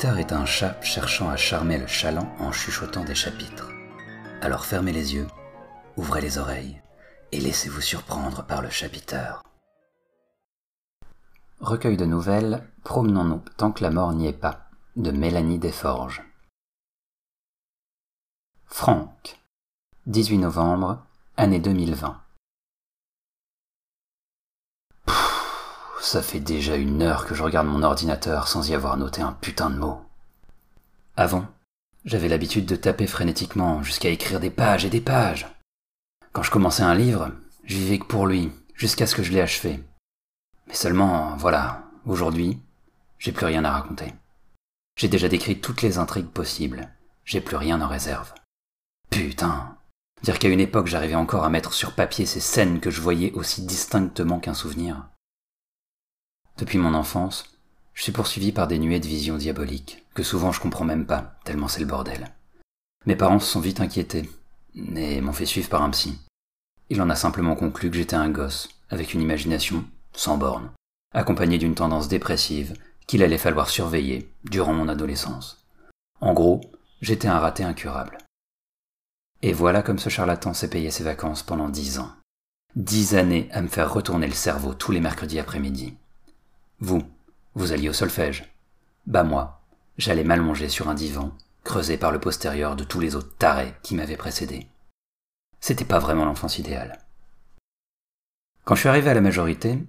guitare est un chat cherchant à charmer le chaland en chuchotant des chapitres. Alors fermez les yeux, ouvrez les oreilles et laissez-vous surprendre par le chapiteur. Recueil de nouvelles « Promenons-nous tant que la mort n'y est pas » de Mélanie Desforges. Franck, 18 novembre, année 2020. Ça fait déjà 1 heure que je regarde mon ordinateur sans y avoir noté un putain de mot. Avant, j'avais l'habitude de taper frénétiquement jusqu'à écrire des pages et des pages. Quand je commençais un livre, je vivais que pour lui, jusqu'à ce que je l'ai achevé. Mais seulement, voilà, aujourd'hui, j'ai plus rien à raconter. J'ai déjà décrit toutes les intrigues possibles, j'ai plus rien en réserve. Putain! Dire qu'à une époque j'arrivais encore à mettre sur papier ces scènes que je voyais aussi distinctement qu'un souvenir. Depuis mon enfance, je suis poursuivi par des nuées de visions diaboliques, que souvent je comprends même pas, tellement c'est le bordel. Mes parents se sont vite inquiétés, et m'ont fait suivre par un psy. Il en a simplement conclu que j'étais un gosse, avec une imagination sans borne, accompagné d'une tendance dépressive qu'il allait falloir surveiller durant mon adolescence. En gros, j'étais un raté incurable. Et voilà comme ce charlatan s'est payé ses vacances pendant 10 ans. 10 années à me faire retourner le cerveau tous les mercredis après-midi. Vous alliez au solfège. Bah moi, j'allais m'allonger sur un divan, creusé par le postérieur de tous les autres tarés qui m'avaient précédé. C'était pas vraiment l'enfance idéale. Quand je suis arrivé à la majorité,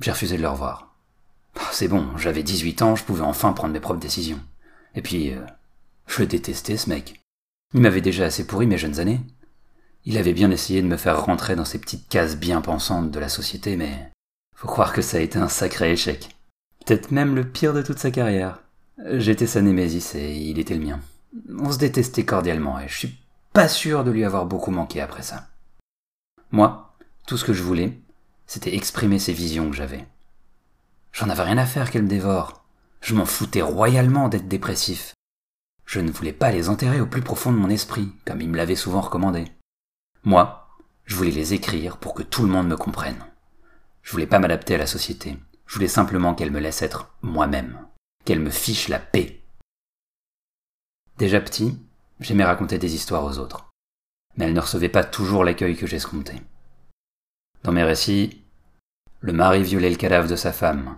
j'ai refusé de le revoir. C'est bon, j'avais 18 ans, je pouvais enfin prendre mes propres décisions. Et puis, je détestais ce mec. Il m'avait déjà assez pourri mes jeunes années. Il avait bien essayé de me faire rentrer dans ces petites cases bien pensantes de la société, mais... faut croire que ça a été un sacré échec. Peut-être même le pire de toute sa carrière. J'étais sa némésis et il était le mien. On se détestait cordialement et je suis pas sûr de lui avoir beaucoup manqué après ça. Moi, tout ce que je voulais, c'était exprimer ces visions que j'avais. J'en avais rien à faire qu'elle me dévore. Je m'en foutais royalement d'être dépressif. Je ne voulais pas les enterrer au plus profond de mon esprit, comme il me l'avait souvent recommandé. Moi, je voulais les écrire pour que tout le monde me comprenne. Je voulais pas m'adapter à la société. Je voulais simplement qu'elle me laisse être moi-même. Qu'elle me fiche la paix. Déjà petit, j'aimais raconter des histoires aux autres. Mais elles ne recevaient pas toujours l'accueil que j'escomptais. Dans mes récits, le mari violait le cadavre de sa femme,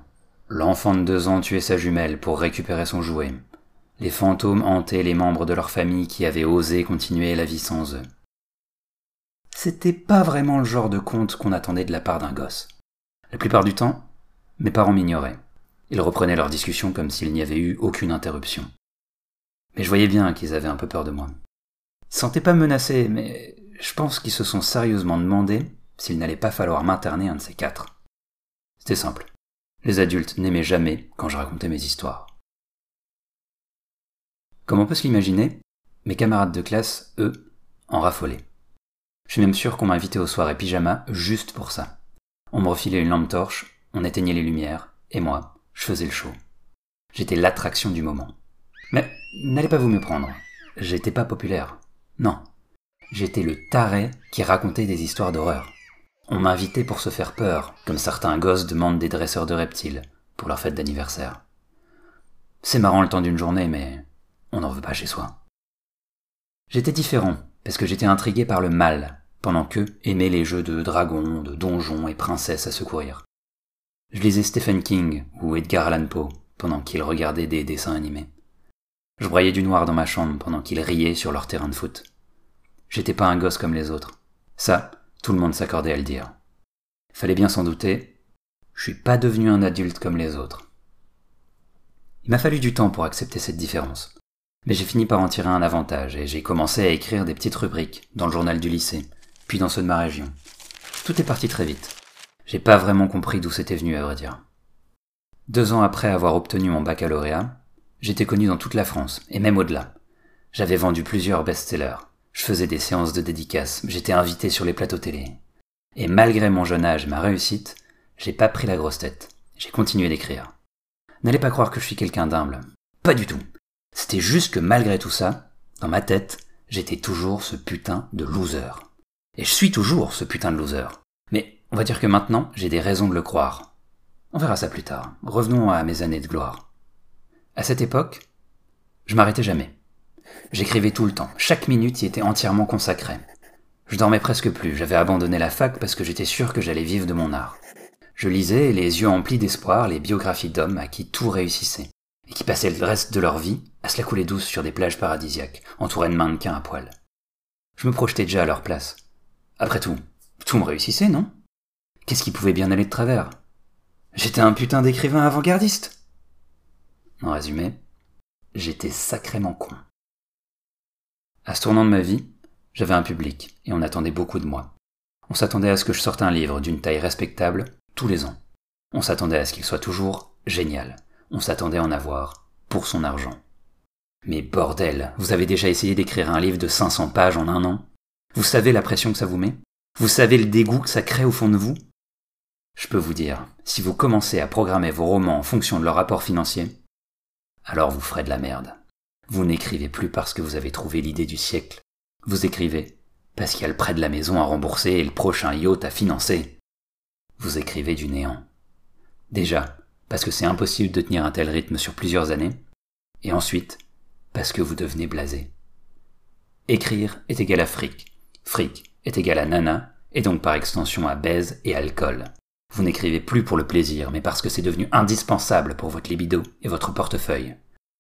l'enfant de 2 ans tuait sa jumelle pour récupérer son jouet, les fantômes hantaient les membres de leur famille qui avaient osé continuer la vie sans eux. C'était pas vraiment le genre de conte qu'on attendait de la part d'un gosse. La plupart du temps, mes parents m'ignoraient. Ils reprenaient leur discussion comme s'il n'y avait eu aucune interruption. Mais je voyais bien qu'ils avaient un peu peur de moi. Ils se sentaient pas menacés, mais je pense qu'ils se sont sérieusement demandé s'il n'allait pas falloir m'interner un de ces 4. C'était simple. Les adultes n'aimaient jamais quand je racontais mes histoires. Comme on peut se l'imaginer, mes camarades de classe, eux, en raffolaient. Je suis même sûr qu'on m'invitait aux soirées pyjama juste pour ça. On me refilait une lampe torche, on éteignait les lumières, et moi, je faisais le show. J'étais l'attraction du moment. Mais n'allez pas vous méprendre, j'étais pas populaire. Non, j'étais le taré qui racontait des histoires d'horreur. On m'invitait pour se faire peur, comme certains gosses demandent des dresseurs de reptiles pour leur fête d'anniversaire. C'est marrant le temps d'une journée, mais on n'en veut pas chez soi. J'étais différent, parce que j'étais intrigué par le mal, pendant qu'eux aimaient les jeux de dragons, de donjons et princesses à secourir. Je lisais Stephen King ou Edgar Allan Poe, pendant qu'ils regardaient des dessins animés. Je broyais du noir dans ma chambre pendant qu'ils riaient sur leur terrain de foot. J'étais pas un gosse comme les autres. Ça, tout le monde s'accordait à le dire. Fallait bien s'en douter, je suis pas devenu un adulte comme les autres. Il m'a fallu du temps pour accepter cette différence. Mais j'ai fini par en tirer un avantage et j'ai commencé à écrire des petites rubriques dans le journal du lycée, puis dans ceux de ma région. Tout est parti très vite. J'ai pas vraiment compris d'où c'était venu à vrai dire. 2 ans après avoir obtenu mon baccalauréat, j'étais connu dans toute la France et même au-delà. J'avais vendu plusieurs best-sellers. Je faisais des séances de dédicaces, j'étais invité sur les plateaux télé. Et malgré mon jeune âge et ma réussite, j'ai pas pris la grosse tête. J'ai continué d'écrire. N'allez pas croire que je suis quelqu'un d'humble. Pas du tout. C'était juste que malgré tout ça, dans ma tête, j'étais toujours ce putain de loser. Et je suis toujours ce putain de loser. Mais on va dire que maintenant, j'ai des raisons de le croire. On verra ça plus tard. Revenons à mes années de gloire. À cette époque, je m'arrêtais jamais. J'écrivais tout le temps. Chaque minute y était entièrement consacrée. Je dormais presque plus. J'avais abandonné la fac parce que j'étais sûr que j'allais vivre de mon art. Je lisais, les yeux emplis d'espoir, les biographies d'hommes à qui tout réussissait et qui passaient le reste de leur vie à se la couler douce sur des plages paradisiaques, entourées de mannequins à poil. Je me projetais déjà à leur place. Après tout, tout me réussissait, non ? Qu'est-ce qui pouvait bien aller de travers ? J'étais un putain d'écrivain avant-gardiste ! En résumé, j'étais sacrément con. À ce tournant de ma vie, j'avais un public, et on attendait beaucoup de moi. On s'attendait à ce que je sorte un livre d'une taille respectable tous les ans. On s'attendait à ce qu'il soit toujours génial. On s'attendait à en avoir pour son argent. Mais bordel, vous avez déjà essayé d'écrire un livre de 500 pages en un an ? Vous savez la pression que ça vous met ? Vous savez le dégoût que ça crée au fond de vous ? Je peux vous dire, si vous commencez à programmer vos romans en fonction de leur rapport financier, alors vous ferez de la merde. Vous n'écrivez plus parce que vous avez trouvé l'idée du siècle. Vous écrivez parce qu'il y a le prêt de la maison à rembourser et le prochain yacht à financer. Vous écrivez du néant. Déjà, parce que c'est impossible de tenir un tel rythme sur plusieurs années. Et ensuite, parce que vous devenez blasé. Écrire est égal à fric. Fric est égal à nana, et donc par extension à baise et alcool. Vous n'écrivez plus pour le plaisir, mais parce que c'est devenu indispensable pour votre libido et votre portefeuille.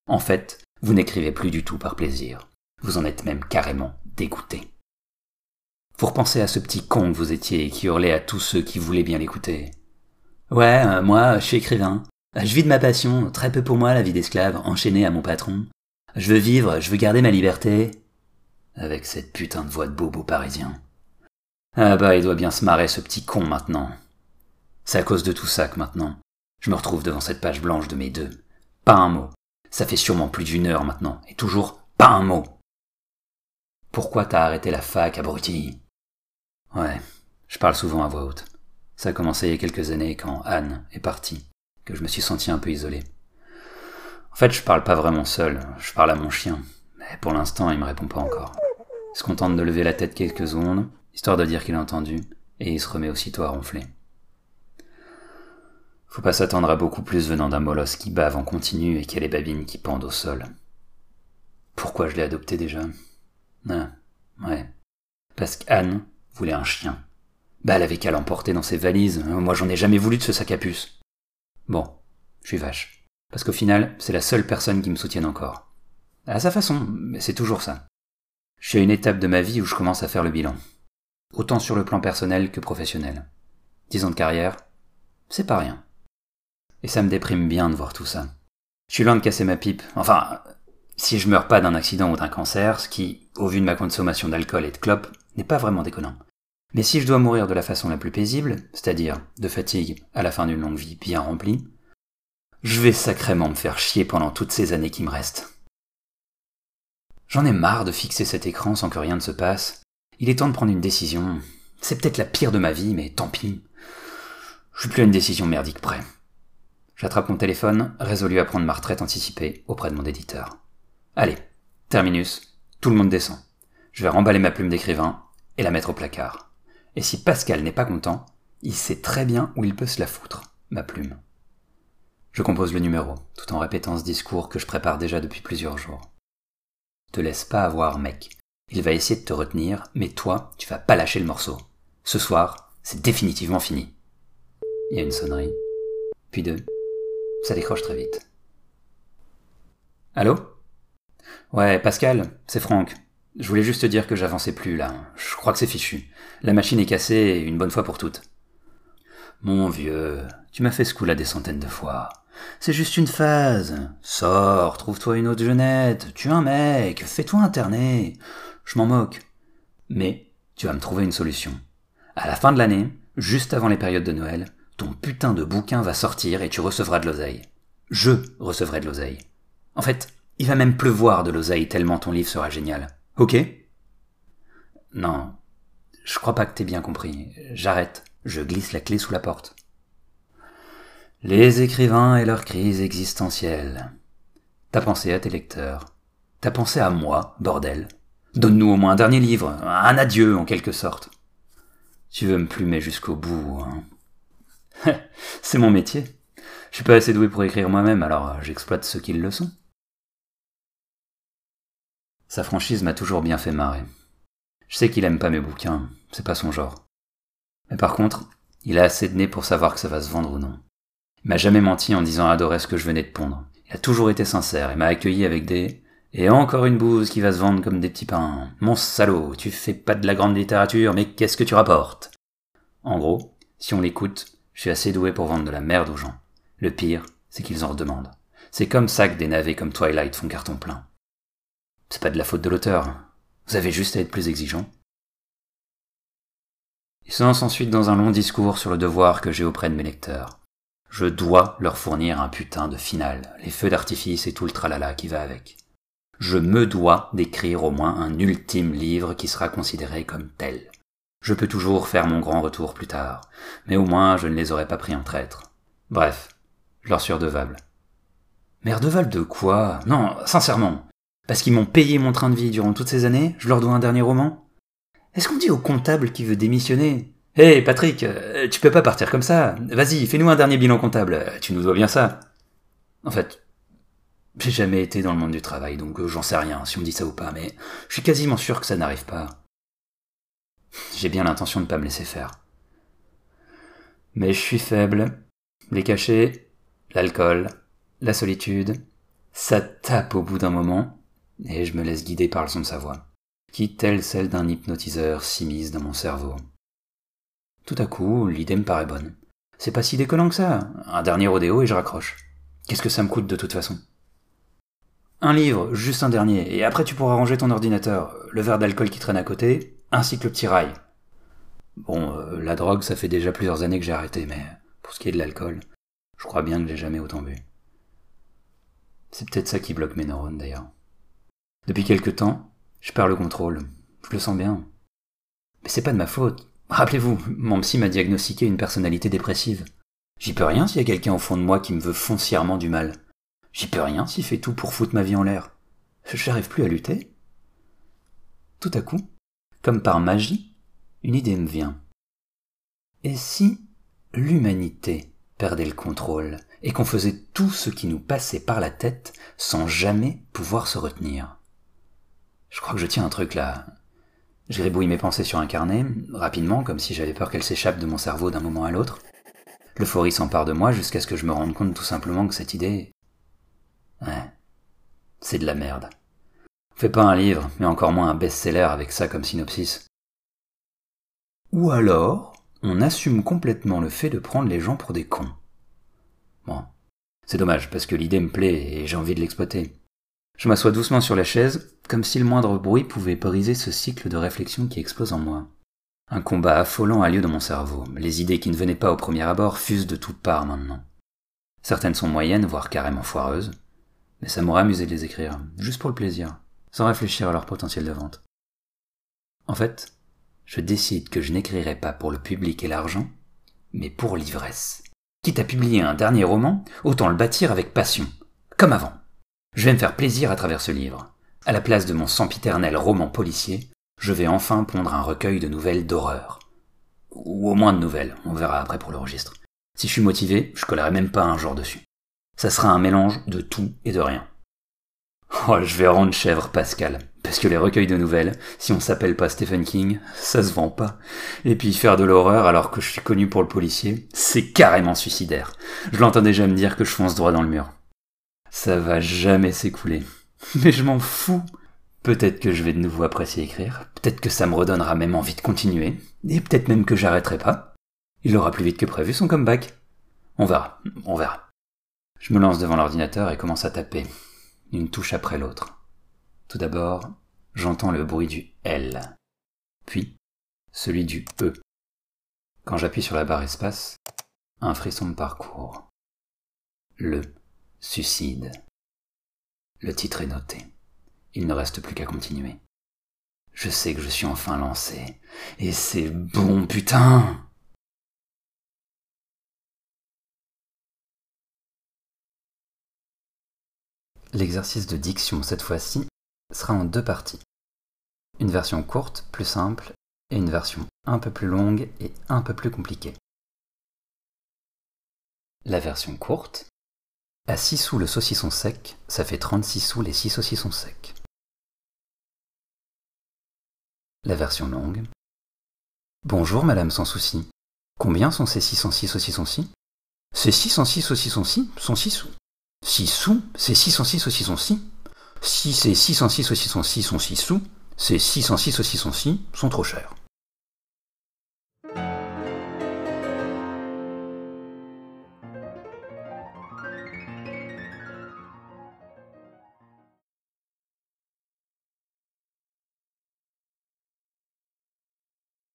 En fait, vous n'écrivez plus du tout par plaisir. Vous en êtes même carrément dégoûté. Vous repensez à ce petit con que vous étiez et qui hurlait à tous ceux qui voulaient bien l'écouter. « Ouais, moi, je suis écrivain. Je vis de ma passion, très peu pour moi la vie d'esclave, enchaînée à mon patron. Je veux vivre, je veux garder ma liberté. » Avec cette putain de voix de bobo parisien. Ah bah, il doit bien se marrer ce petit con maintenant. C'est à cause de tout ça que maintenant, je me retrouve devant cette page blanche de mes deux. Pas un mot. Ça fait sûrement plus d'une heure maintenant, et toujours pas un mot. Pourquoi t'as arrêté la fac, abruti ? Ouais, je parle souvent à voix haute. Ça a commencé il y a quelques années quand Anne est partie, que je me suis senti un peu isolé. En fait, je parle pas vraiment seul, je parle à mon chien. Mais pour l'instant, il me répond pas encore. Il se contente de lever la tête quelques secondes, histoire de dire qu'il a entendu, et il se remet aussitôt à ronfler. Faut pas s'attendre à beaucoup plus venant d'un molosse qui bave en continu et qui a les babines qui pendent au sol. Pourquoi je l'ai adopté déjà ? Ah, ouais. Parce qu'Anne voulait un chien. Bah, elle avait qu'à l'emporter dans ses valises. Moi, j'en ai jamais voulu de ce sac à puce. Bon, je suis vache. Parce qu'au final, c'est la seule personne qui me soutienne encore. À sa façon, mais c'est toujours ça. Je suis à une étape de ma vie où je commence à faire le bilan. Autant sur le plan personnel que professionnel. 10 ans de carrière, c'est pas rien. Et ça me déprime bien de voir tout ça. Je suis loin de casser ma pipe. Enfin, si je meurs pas d'un accident ou d'un cancer, ce qui, au vu de ma consommation d'alcool et de clopes, n'est pas vraiment déconnant. Mais si je dois mourir de la façon la plus paisible, c'est-à-dire de fatigue à la fin d'une longue vie bien remplie, je vais sacrément me faire chier pendant toutes ces années qui me restent. J'en ai marre de fixer cet écran sans que rien ne se passe. Il est temps de prendre une décision. C'est peut-être la pire de ma vie, mais tant pis. Je suis plus à une décision merdique près. J'attrape mon téléphone, résolu à prendre ma retraite anticipée auprès de mon éditeur. Allez, terminus, tout le monde descend. Je vais remballer ma plume d'écrivain et la mettre au placard. Et si Pascal n'est pas content, il sait très bien où il peut se la foutre, ma plume. Je compose le numéro, tout en répétant ce discours que je prépare déjà depuis plusieurs jours. Te laisse pas avoir, mec. Il va essayer de te retenir, mais toi, tu vas pas lâcher le morceau. Ce soir, c'est définitivement fini. Il y a une sonnerie, puis deux. Ça décroche très vite. Allô ? Ouais, Pascal, c'est Franck. Je voulais juste te dire que j'avançais plus, là. Je crois que c'est fichu. La machine est cassée, une bonne fois pour toutes. Mon vieux, tu m'as fait ce coup-là des centaines de fois. C'est juste une phase. Sors, trouve-toi une autre jeunette, tue un mec, fais-toi interner. Je m'en moque. Mais tu vas me trouver une solution. À la fin de l'année, juste avant les périodes de Noël, ton putain de bouquin va sortir et tu recevras de l'oseille. Je recevrai de l'oseille. En fait, il va même pleuvoir de l'oseille tellement ton livre sera génial. Ok ? Non, je crois pas que t'aies bien compris. J'arrête, je glisse la clé sous la porte. Les écrivains et leurs crises existentielles. T'as pensé à tes lecteurs. T'as pensé à moi, bordel. Donne-nous au moins un dernier livre, un adieu en quelque sorte. Tu veux me plumer jusqu'au bout, hein ? C'est mon métier. Je suis pas assez doué pour écrire moi-même, alors j'exploite ceux qui le sont. Sa franchise m'a toujours bien fait marrer. Je sais qu'il aime pas mes bouquins, c'est pas son genre. Mais par contre, il a assez de nez pour savoir que ça va se vendre ou non. Il m'a jamais menti en disant adorer ce que je venais de pondre. Il a toujours été sincère et m'a accueilli avec des « Et encore une bouse qui va se vendre comme des petits pains. Mon salaud, tu fais pas de la grande littérature, mais qu'est-ce que tu rapportes ?» En gros, si on l'écoute, je suis assez doué pour vendre de la merde aux gens. Le pire, c'est qu'ils en redemandent. C'est comme ça que des navets comme Twilight font carton plein. C'est pas de la faute de l'auteur. Vous avez juste à être plus exigeant. Il se lance ensuite dans un long discours sur le devoir que j'ai auprès de mes lecteurs. Je dois leur fournir un putain de finale, les feux d'artifice et tout le tralala qui va avec. Je me dois d'écrire au moins un ultime livre qui sera considéré comme tel. Je peux toujours faire mon grand retour plus tard, mais au moins je ne les aurais pas pris en traître. Bref, je leur suis redevable. Mais redevable de quoi? Non, sincèrement, parce qu'ils m'ont payé mon train de vie durant toutes ces années, je leur dois un dernier roman? Est-ce qu'on dit au comptable qui veut démissionner? « Hé Patrick, tu peux pas partir comme ça. Vas-y, fais-nous un dernier bilan comptable, tu nous dois bien ça. » En fait, j'ai jamais été dans le monde du travail, donc j'en sais rien si on me dit ça ou pas, mais je suis quasiment sûr que ça n'arrive pas. J'ai bien l'intention de pas me laisser faire. Mais je suis faible. Les cachets, l'alcool, la solitude, ça tape au bout d'un moment, et je me laisse guider par le son de sa voix, qui, telle celle d'un hypnotiseur, s'immisce dans mon cerveau. Tout à coup, l'idée me paraît bonne. C'est pas si déconnant que ça. Un dernier rodéo et je raccroche. Qu'est-ce que ça me coûte de toute façon? Un livre, juste un dernier, et après tu pourras ranger ton ordinateur, le verre d'alcool qui traîne à côté, ainsi que le petit rail. Bon, la drogue, ça fait déjà plusieurs années que j'ai arrêté, mais pour ce qui est de l'alcool, je crois bien que j'ai jamais autant bu. C'est peut-être ça qui bloque mes neurones d'ailleurs. Depuis quelque temps, je perds le contrôle. Je le sens bien. Mais c'est pas de ma faute. Rappelez-vous, mon psy m'a diagnostiqué une personnalité dépressive. J'y peux rien s'il y a quelqu'un au fond de moi qui me veut foncièrement du mal. J'y peux rien s'il fait tout pour foutre ma vie en l'air. J'arrive plus à lutter. Tout à coup, comme par magie, une idée me vient. Et si l'humanité perdait le contrôle et qu'on faisait tout ce qui nous passait par la tête sans jamais pouvoir se retenir? Je crois que je tiens un truc là. Je gribouille mes pensées sur un carnet, rapidement, comme si j'avais peur qu'elles s'échappent de mon cerveau d'un moment à l'autre. L'euphorie s'empare de moi jusqu'à ce que je me rende compte tout simplement que cette idée... Ouais, c'est de la merde. On fait pas un livre, mais encore moins un best-seller avec ça comme synopsis. Ou alors, on assume complètement le fait de prendre les gens pour des cons. Bon, c'est dommage, parce que l'idée me plaît et j'ai envie de l'exploiter. Je m'assois doucement sur la chaise, comme si le moindre bruit pouvait briser ce cycle de réflexion qui explose en moi. Un combat affolant a lieu dans mon cerveau. Les idées qui ne venaient pas au premier abord fusent de toutes parts maintenant. Certaines sont moyennes, voire carrément foireuses, mais ça m'aurait amusé de les écrire, juste pour le plaisir, sans réfléchir à leur potentiel de vente. En fait, je décide que je n'écrirai pas pour le public et l'argent, mais pour l'ivresse. Quitte à publier un dernier roman, autant le bâtir avec passion, comme avant. Je vais me faire plaisir à travers ce livre. À la place de mon sempiternel roman policier, je vais enfin pondre un recueil de nouvelles d'horreur. Ou au moins de nouvelles, on verra après pour le registre. Si je suis motivé, je collerai même pas un genre dessus. Ça sera un mélange de tout et de rien. Oh, je vais rendre chèvre Pascal, parce que les recueils de nouvelles, si on s'appelle pas Stephen King, ça se vend pas. Et puis faire de l'horreur alors que je suis connu pour le policier, c'est carrément suicidaire. Je l'entends déjà me dire que je fonce droit dans le mur. Ça va jamais s'écouler. Mais je m'en fous. Peut-être que je vais de nouveau apprécier écrire. Peut-être que ça me redonnera même envie de continuer. Et peut-être même que j'arrêterai pas. Il aura plus vite que prévu son comeback. On verra. Je me lance devant l'ordinateur et commence à taper. Une touche après l'autre. Tout d'abord, j'entends le bruit du L. Puis, celui du E. Quand j'appuie sur la barre espace, un frisson me parcourt. Le suicide. Le titre est noté. Il ne reste plus qu'à continuer. Je sais que je suis enfin lancé. Et c'est bon, putain! L'exercice de diction, cette fois-ci, sera en deux parties. Une version courte, plus simple, et une version un peu plus longue et un peu plus compliquée. la version courte. À 6 sous le saucisson sec, ça fait 36 sous les 6 saucissons secs. La version longue. Bonjour madame sans souci. Combien sont ces 606 saucissons-ci? Ces 606 saucissons-ci sont 6 sous. 6 sous, ces 606 saucissons-ci. Si ces 606 saucissons-ci sont 6 sous, ces 606 saucissons-ci sont trop chers.